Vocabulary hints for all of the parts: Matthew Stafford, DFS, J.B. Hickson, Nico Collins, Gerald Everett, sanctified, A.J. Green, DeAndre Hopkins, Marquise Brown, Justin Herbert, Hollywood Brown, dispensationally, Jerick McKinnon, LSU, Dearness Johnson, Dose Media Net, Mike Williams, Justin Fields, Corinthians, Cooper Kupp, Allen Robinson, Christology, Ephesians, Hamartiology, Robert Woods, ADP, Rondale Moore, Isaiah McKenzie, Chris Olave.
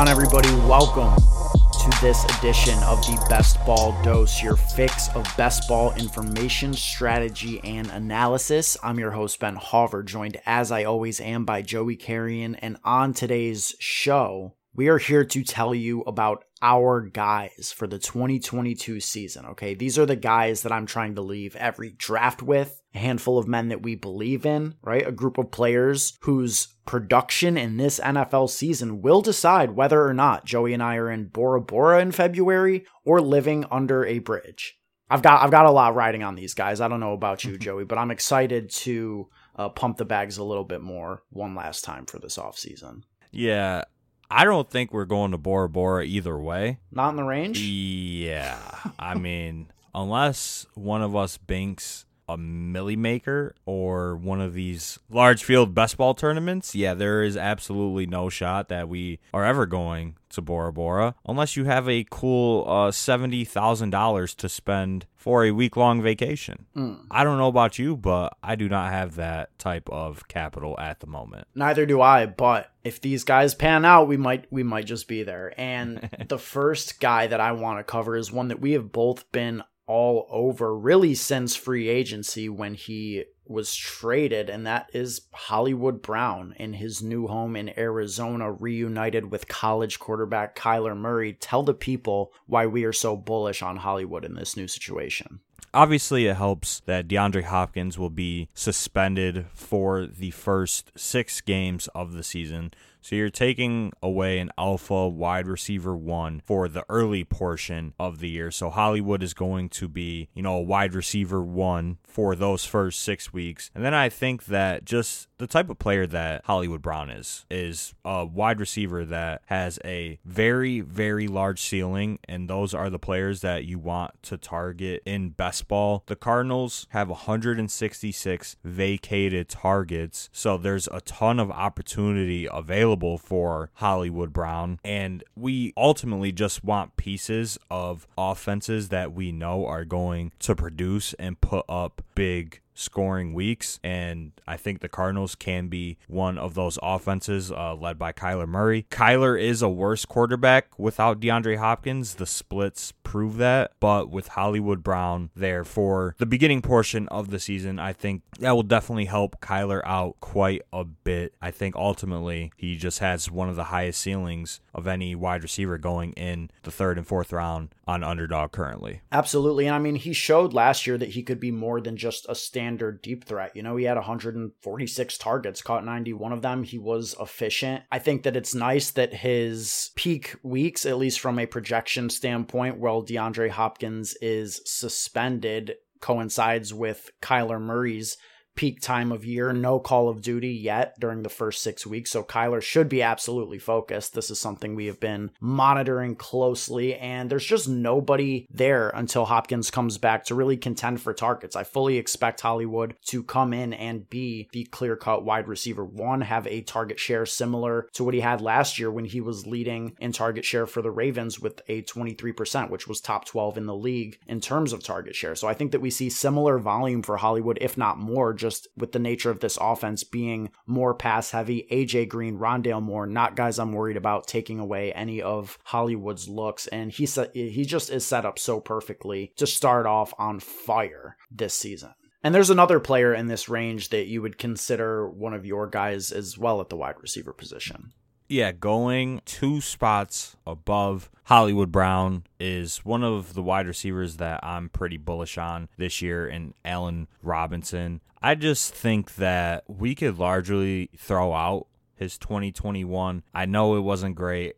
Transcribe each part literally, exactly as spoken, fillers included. on, everybody? Welcome to this edition of the Best Ball Dose, your fix of best ball information, strategy, and analysis. I'm your host, Ben Hauver, joined as I always am by Joey Carrion, and on today's show, we are here to tell you about our guys for the twenty twenty-two season, okay? These are the guys that I'm trying to leave every draft with, a handful of men that we believe in, right? A group of players whose production in this N F L season will decide whether or not Joey and I are in Bora Bora in February or living under a bridge. I've got I've got a lot riding on these guys. I don't know about you, Joey, but I'm excited to uh, pump the bags a little bit more one last time for this offseason. Yeah. I don't think we're going to Bora Bora either way. Not in the range? Yeah. I mean, unless one of us banks a milli maker or one of these large field best ball tournaments, yeah, there is absolutely no shot that we are ever going to Bora Bora unless you have a cool uh, seventy thousand dollars to spend for a week-long vacation. Mm. I don't know about you, but I do not have that type of capital at the moment. Neither do I, but if these guys pan out, we might we might just be there. And the first guy that I want to cover is one that we have both been all over really since free agency when he was traded, and that is Hollywood Brown in his new home in Arizona, reunited with college quarterback Kyler Murray. Tell the people why we are so bullish on Hollywood in this new situation. Obviously, it helps that DeAndre Hopkins will be suspended for the first six games of the season. So you're taking away an alpha wide receiver one for the early portion of the year. So Hollywood is going to be, you know, a wide receiver one for those first six weeks. And then I think that just the type of player that Hollywood Brown is, is a wide receiver that has a very, very large ceiling. And those are the players that you want to target in best ball. The Cardinals have one hundred sixty-six vacated targets. So there's a ton of opportunity available for Hollywood Brown, and we ultimately just want pieces of offenses that we know are going to produce and put up big scoring weeks, and I think the Cardinals can be one of those offenses uh, led by Kyler Murray. Kyler is a worse quarterback without DeAndre Hopkins. The splits prove that, but with Hollywood Brown there for the beginning portion of the season, I think that will definitely help Kyler out quite a bit. I think ultimately he just has one of the highest ceilings of any wide receiver going in the third and fourth round on Underdog currently. Absolutely, and I mean, he showed last year that he could be more than just a standard deep threat. You know, he had one hundred forty-six targets, caught ninety-one of them. He was efficient. I think that it's nice that his peak weeks, at least from a projection standpoint, while DeAndre Hopkins is suspended, coincides with Kyler Murray's peak time of year. No Call of Duty yet during the first six weeks, so Kyler should be absolutely focused. This is something we have been monitoring closely, and there's just nobody there until Hopkins comes back to really contend for targets. I fully expect Hollywood to come in and be the clear-cut wide receiver one, have a target share similar to what he had last year when he was leading in target share for the Ravens with a twenty-three percent, which was top twelve in the league in terms of target share. So I think that we see similar volume for Hollywood, if not more, just with the nature of this offense being more pass heavy. A J. Green, Rondale Moore, not guys I'm worried about taking away any of Hollywood's looks. And he set, he just is set up so perfectly to start off on fire this season. And there's another player in this range that you would consider one of your guys as well at the wide receiver position. Yeah, going two spots above Hollywood Brown is one of the wide receivers that I'm pretty bullish on this year, and Allen Robinson. I just think that we could largely throw out his twenty twenty-one. I know it wasn't great.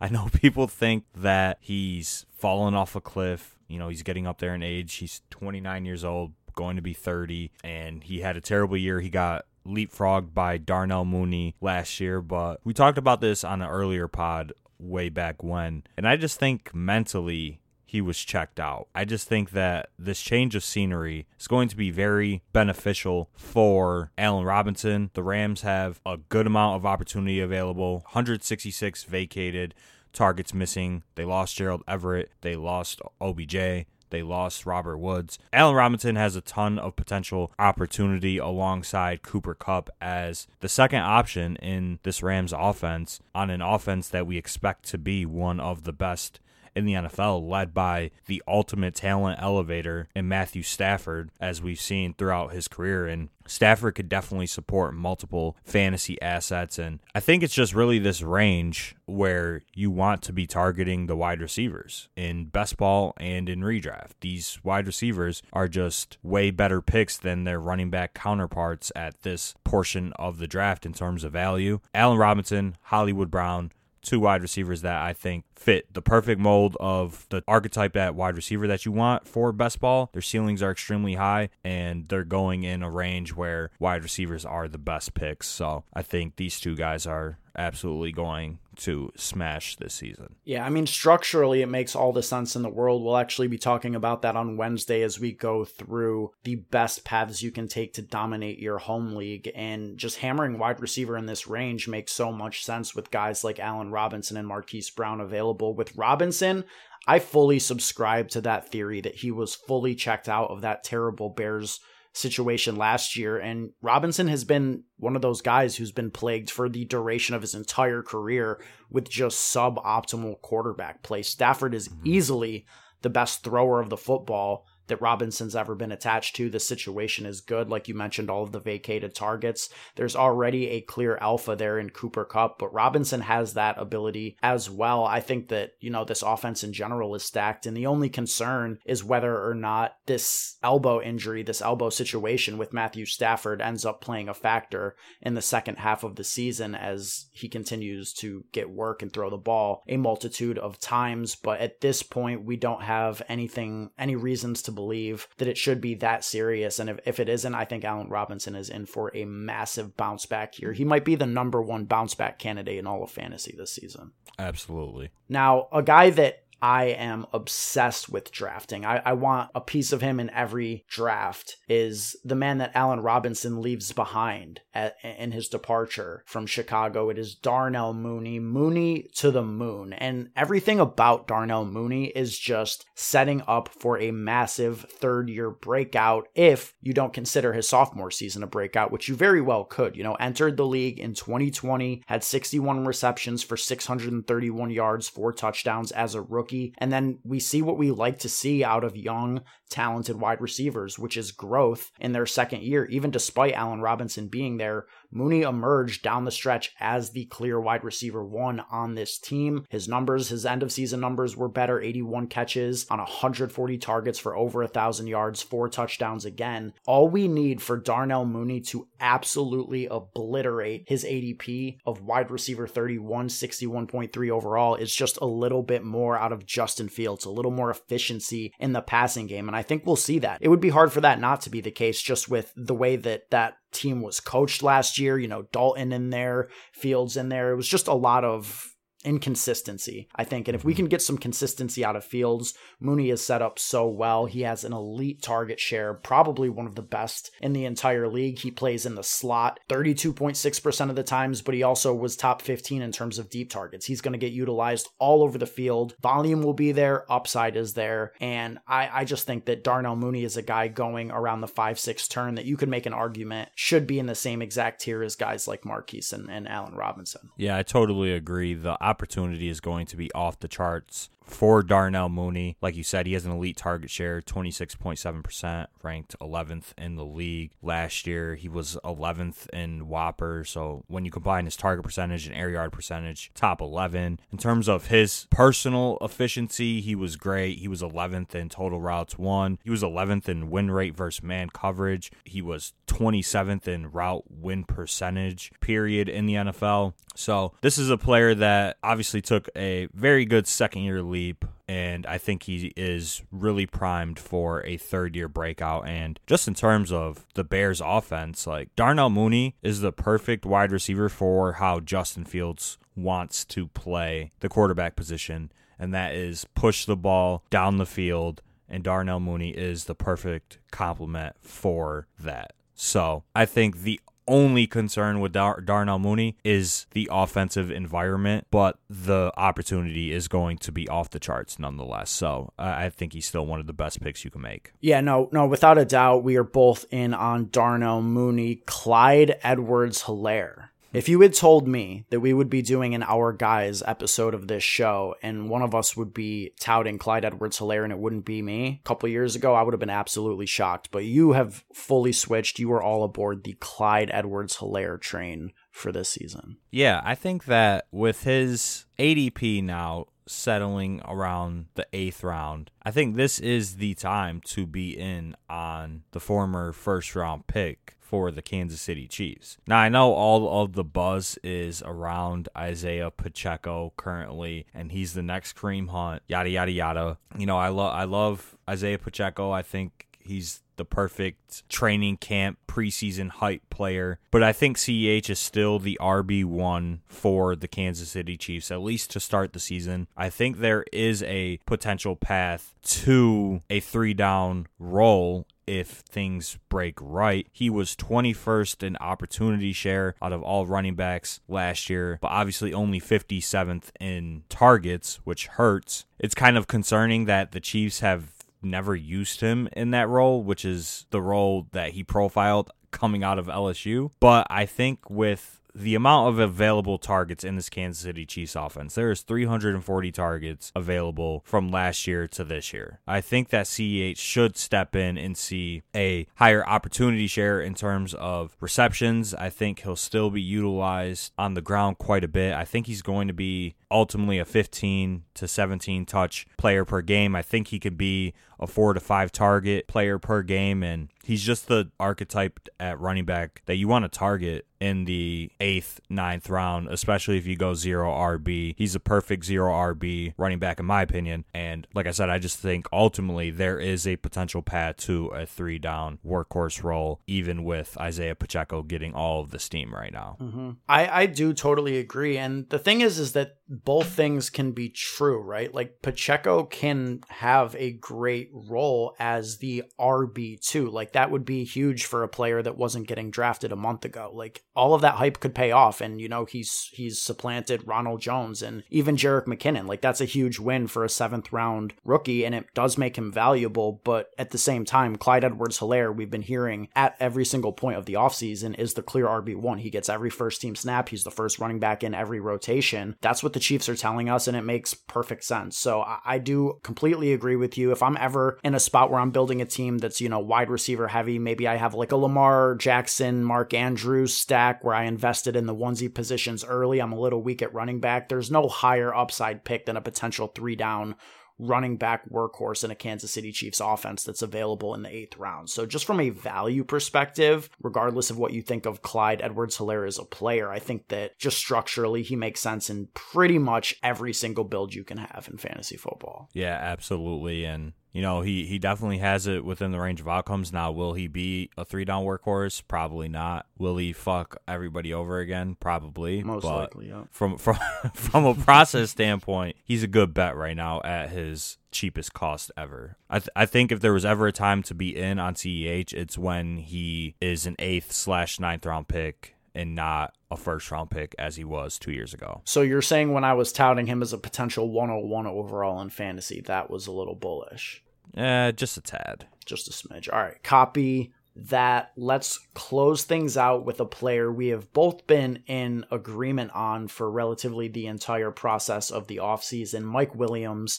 I know people think that he's fallen off a cliff. You know, he's getting up there in age. He's twenty-nine years old, going to be thirty, and he had a terrible year. He got leapfrogged by Darnell Mooney last year, but we talked about this on an earlier pod way back when, and I just think mentally he was checked out. I just think that this change of scenery is going to be very beneficial for Allen Robinson. The Rams have a good amount of opportunity available, one hundred sixty-six vacated targets missing. They lost Gerald Everett. They lost O B J. They lost Robert Woods. Allen Robinson has a ton of potential opportunity alongside Cooper Kupp as the second option in this Rams offense, on an offense that we expect to be one of the best in the N F L, led by the ultimate talent elevator in Matthew Stafford, as we've seen throughout his career. And Stafford could definitely support multiple fantasy assets. And I think it's just really this range where you want to be targeting the wide receivers in best ball and in redraft. These wide receivers are just way better picks than their running back counterparts at this portion of the draft in terms of value. Allen Robinson, Hollywood Brown, two wide receivers that I think fit the perfect mold of the archetype at wide receiver that you want for best ball. Their ceilings are extremely high, and they're going in a range where wide receivers are the best picks. So I think these two guys are absolutely going to smash this season. Yeah, I mean, structurally, it makes all the sense in the world. We'll actually be talking about that on Wednesday as we go through the best paths you can take to dominate your home league. And just hammering wide receiver in this range makes so much sense with guys like Allen Robinson and Marquise Brown available. With Robinson, I fully subscribe to that theory that he was fully checked out of that terrible Bears situation last year, and Robinson has been one of those guys who's been plagued for the duration of his entire career with just suboptimal quarterback play. Stafford is easily the best thrower of the football that Robinson's ever been attached to. The situation is good. Like you mentioned, all of the vacated targets. There's already a clear alpha there in Cooper Kupp, but Robinson has that ability as well. I think that, you know, this offense in general is stacked, and the only concern is whether or not this elbow injury, this elbow situation with Matthew Stafford ends up playing a factor in the second half of the season as he continues to get work and throw the ball a multitude of times. But at this point, we don't have anything, any reasons to believe believe that it should be that serious. And if, if it isn't, I think Allen Robinson is in for a massive bounce back here. He might be the number one bounce back candidate in all of fantasy this season. Absolutely. Now, a guy that I am obsessed with drafting, I, I want a piece of him in every draft, is the man that Allen Robinson leaves behind at, in his departure from Chicago. It is Darnell Mooney, Mooney to the moon. And everything about Darnell Mooney is just setting up for a massive third-year breakout if you don't consider his sophomore season a breakout, which you very well could. You know, entered the league in twenty twenty, had sixty-one receptions for six hundred thirty-one yards, four touchdowns as a rookie. And then we see what we like to see out of young, talented wide receivers, which is growth in their second year. Even despite Allen Robinson being there, Mooney emerged down the stretch as the clear wide receiver one on this team. His numbers, his end of season numbers were better, eighty-one catches on one hundred forty targets for over one thousand yards, four touchdowns again. All we need for Darnell Mooney to absolutely obliterate his A D P of wide receiver thirty-one, sixty-one point three overall, is just a little bit more out of Justin Fields, a little more efficiency in the passing game. And I think we'll see that. It would be hard for that not to be the case, just with the way that that team was coached last year. You know, Dalton in there, Fields in there. It was just a lot of inconsistency, I think. And if we can get some consistency out of Fields, Mooney is set up so well. He has an elite target share, probably one of the best in the entire league. He plays in the slot thirty-two point six percent of the times, but he also was top fifteen in terms of deep targets. He's going to get utilized all over the field. Volume will be there. Upside is there. And I, I just think that Darnell Mooney is a guy going around the five six turn that you could make an argument should be in the same exact tier as guys like Marquise and, and Allen Robinson. Yeah, I totally agree. The opportunity is going to be off the charts for Darnell Mooney. Like you said, he has an elite target share, twenty-six point seven percent, ranked eleventh in the league last year. He was eleventh in Whopper. So when you combine his target percentage and air yard percentage, top eleven. In terms of his personal efficiency, he was great. He was eleventh in total routes won. He was eleventh in win rate versus man coverage. He was twenty-seventh in route win percentage, period, in the N F L. So this is a player that obviously took a very good second-year leap, and I think he is really primed for a third-year breakout. And just in terms of the Bears' offense, like, Darnell Mooney is the perfect wide receiver for how Justin Fields wants to play the quarterback position, and that is push the ball down the field, and Darnell Mooney is the perfect complement for that. So I think the only concern with Dar- Darnell Mooney is the offensive environment, but the opportunity is going to be off the charts nonetheless. So uh, I think he's still one of the best picks you can make. Yeah, no, no, without a doubt, we are both in on Darnell Mooney. Clyde Edwards-Helaire. If you had told me that we would be doing an Our Guys episode of this show and one of us would be touting Clyde Edwards-Helaire and it wouldn't be me a couple years ago, I would have been absolutely shocked. But you have fully switched. You are all aboard the Clyde Edwards-Helaire train for this season. Yeah, I think that with his A D P now settling around the eighth round, I think this is the time to be in on the former first-round pick for the Kansas City Chiefs. Now, I know all of the buzz is around Isaiah Pacheco currently, and he's the next Kareem Hunt, yada, yada, yada. You know, I, lo- I love Isaiah Pacheco. I think he's the perfect training camp preseason hype player. But I think C E H is still the R B one for the Kansas City Chiefs, at least to start the season. I think there is a potential path to a three-down role if things break right. He was twenty-first in opportunity share out of all running backs last year, but obviously only fifty-seventh in targets, which hurts. It's kind of concerning that the Chiefs have never used him in that role, which is the role that he profiled coming out of L S U. But I think with the amount of available targets in this Kansas City Chiefs offense, there is three hundred forty targets available from last year to this year. I think that C E H should step in and see a higher opportunity share in terms of receptions. I think he'll still be utilized on the ground quite a bit. I think he's going to be ultimately a fifteen to seventeen touch player per game. I think he could be a four to five target player per game, and he's just the archetype at running back that you want to target in the eighth, ninth round, especially if you go zero R B. He's a perfect zero R B running back, in my opinion. And like I said, I just think ultimately there is a potential path to a three down workhorse role, even with Isaiah Pacheco getting all of the steam right now. Mm-hmm. I, I do totally agree. And the thing is, is that both things can be true, right? Like Pacheco can have a great role as the R B two. Like that would be huge for a player that wasn't getting drafted a month ago. Like all of that hype could pay off. And, you know, he's, he's supplanted Ronald Jones and even Jerick McKinnon. Like that's a huge win for a seventh round rookie, and it does make him valuable. But at the same time, Clyde Edwards-Helaire, we've been hearing at every single point of the offseason, is the clear R B one. He gets every first team snap. He's the first running back in every rotation. That's what the Chiefs are telling us, and it makes perfect sense. So I, I do completely agree with you. If I'm ever in a spot where I'm building a team that's, you know, wide receiver heavy, maybe I have like a Lamar Jackson, Mark Andrews stack where I invested in the onesie positions early. I'm a little weak at running back. There's no higher upside pick than a potential three down running back workhorse in a Kansas City Chiefs offense that's available in the eighth round. So just from a value perspective, regardless of what you think of Clyde Edwards-Helaire as a player, I think that just structurally he makes sense in pretty much every single build you can have in fantasy football. Yeah, absolutely. And you know, he, he definitely has it within the range of outcomes. Now, will he be a three-down workhorse? Probably not. Will he fuck everybody over again? Probably. Most but likely, yeah. From, from, from a process standpoint, he's a good bet right now at his cheapest cost ever. I th- I think if there was ever a time to be in on C E H, it's when he is an eighth slash ninth round pick and not a first-round pick as he was two years ago. So you're saying when I was touting him as a potential one oh one overall in fantasy, that was a little bullish? Eh, just a tad. Just a smidge. All right, copy that. Let's close things out with a player we have both been in agreement on for relatively the entire process of the offseason, Mike Williams.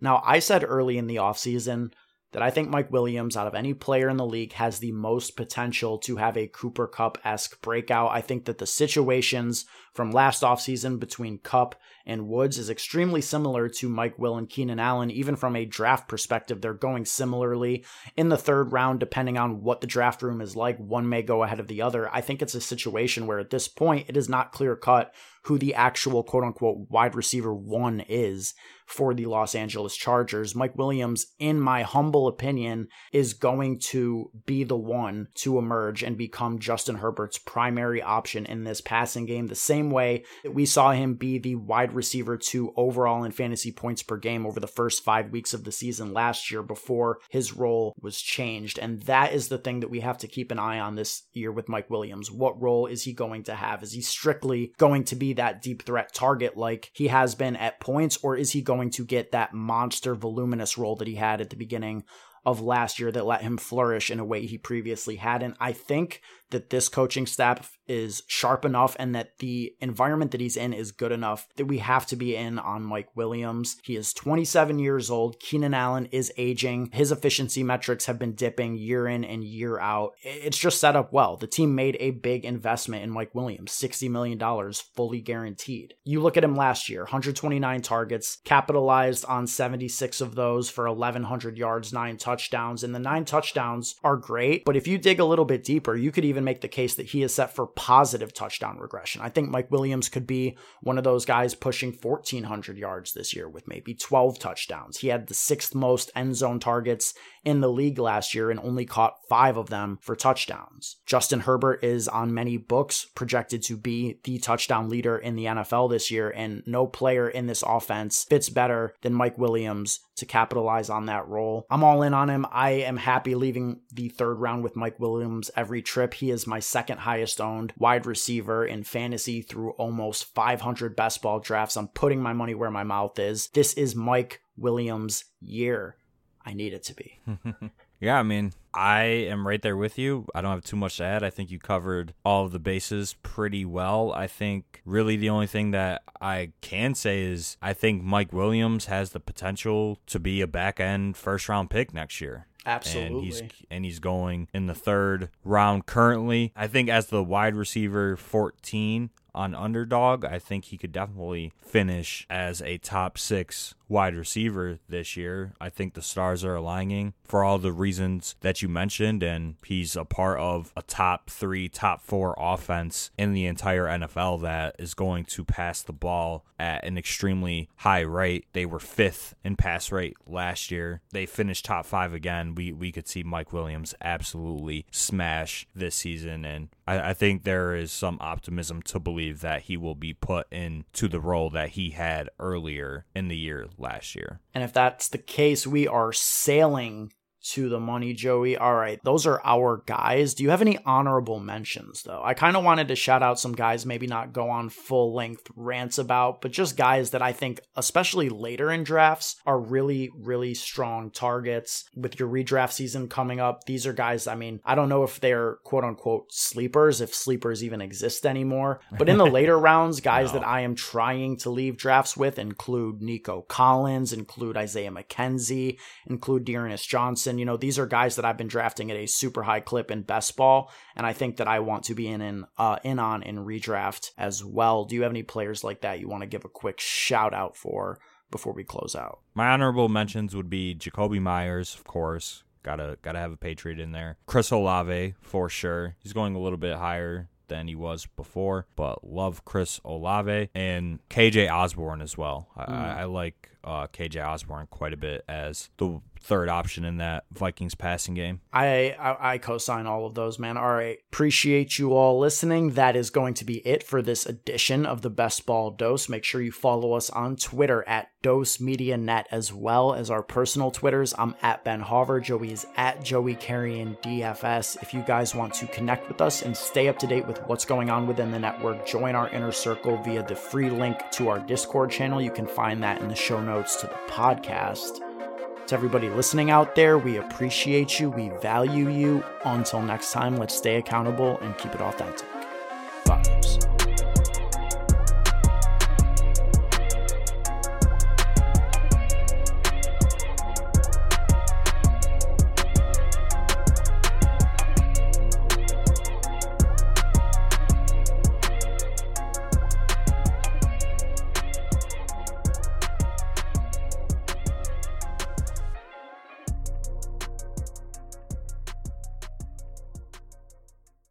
Now, I said early in the offseason that I think Mike Williams, out of any player in the league, has the most potential to have a Cooper Kupp-esque breakout. I think that the situations from last offseason between Kupp and Woods is extremely similar to Mike Will and Keenan Allen. Even from a draft perspective, they're going similarly. In the third round, depending on what the draft room is like, one may go ahead of the other. I think it's a situation where at this point, it is not clear-cut who the actual quote-unquote wide receiver one is for the Los Angeles Chargers. Mike Williams, in my humble opinion, is going to be the one to emerge and become Justin Herbert's primary option in this passing game, the same way that we saw him be the wide receiver two overall in fantasy points per game over the first five weeks of the season last year before his role was changed. And that is the thing that we have to keep an eye on this year with Mike Williams. What role is he going to have? Is he strictly going to be that deep threat target like he has been at points, or is he going to get that monster voluminous role that he had at the beginning of last year that let him flourish in a way he previously hadn't? I think that this coaching staff is sharp enough and that the environment that he's in is good enough that we have to be in on Mike Williams. He is twenty-seven years old. Keenan Allen is aging. His efficiency metrics have been dipping year in and year out. It's just set up well. The team made a big investment in Mike Williams, sixty million dollars fully guaranteed. You look at him last year, one hundred twenty-nine targets, capitalized on seventy-six of those for eleven hundred yards, nine touchdowns, and the nine touchdowns are great. But if you dig a little bit deeper, you could even make the case that he is set for positive touchdown regression. I think Mike Williams could be one of those guys pushing fourteen hundred yards this year with maybe twelve touchdowns. He had the sixth most end zone targets in the league last year and only caught five of them for touchdowns. Justin Herbert is on many books projected to be the touchdown leader in the N F L this year, and no player in this offense fits better than Mike Williams to capitalize on that role. I'm all in on him. I am happy leaving the third round with Mike Williams every trip. He is my second highest owned wide receiver in fantasy through almost five hundred best ball drafts. I'm putting my money where my mouth is. This is Mike Williams' year. I need it to be. Yeah, I mean, I am right there with you. I don't have too much to add. I think you covered all of the bases pretty well. I think really the only thing that I can say is I think Mike Williams has the potential to be a back-end first-round pick next year. Absolutely. And he's, and he's going in the third round currently. I think as the wide receiver fourteen on Underdog, I think he could definitely finish as a top six wide receiver this year. I think the stars are aligning for all the reasons that you mentioned, and he's a part of a top three, top four offense in the entire N F L that is going to pass the ball at an extremely high rate. They were fifth in pass rate last year. They finished top five again. We we could see Mike Williams absolutely smash this season, and I, I think there is some optimism to believe that he will be put into the role that he had earlier in the year last year. And if that's the case, we are sailing to the money, Joey. All right, those are our guys. Do you have any honorable mentions, though? I kind of wanted to shout out some guys, maybe not go on full-length rants about, but just guys that I think, especially later in drafts, are really, really strong targets. With your redraft season coming up, these are guys, I mean, I don't know if they're quote-unquote sleepers, if sleepers even exist anymore, but in the later rounds, guys no. that I am trying to leave drafts with include Nico Collins, include Isaiah McKenzie, include Dearness Johnson. And, you know, these are guys that I've been drafting at a super high clip in best ball, and I think that I want to be in in, uh, in on in redraft as well. Do you have any players like that you want to give a quick shout out for before we close out? My honorable mentions would be Jacoby Myers, of course. Gotta, gotta have a Patriot in there. Chris Olave, for sure. He's going a little bit higher than he was before, but love Chris Olave. And K J Osborn as well. I, mm. I, I like uh, K J Osborn quite a bit as the third option in that Vikings passing game. I, I I co-sign all of those, man. All right. Appreciate you all listening. That is going to be it for this edition of the Best Ball Dose. Make sure you follow us on Twitter at Dose Media Net, as well as our personal Twitters. I'm at Ben Hauver. Joey is at Joey Carrion D F S. If you guys want to connect with us and stay up to date with what's going on within the network, join our inner circle via the free link to our Discord channel. You can find that in the show notes to the podcast. To everybody listening out there, we appreciate you. We value you. Until next time, let's stay accountable and keep it authentic. Bye.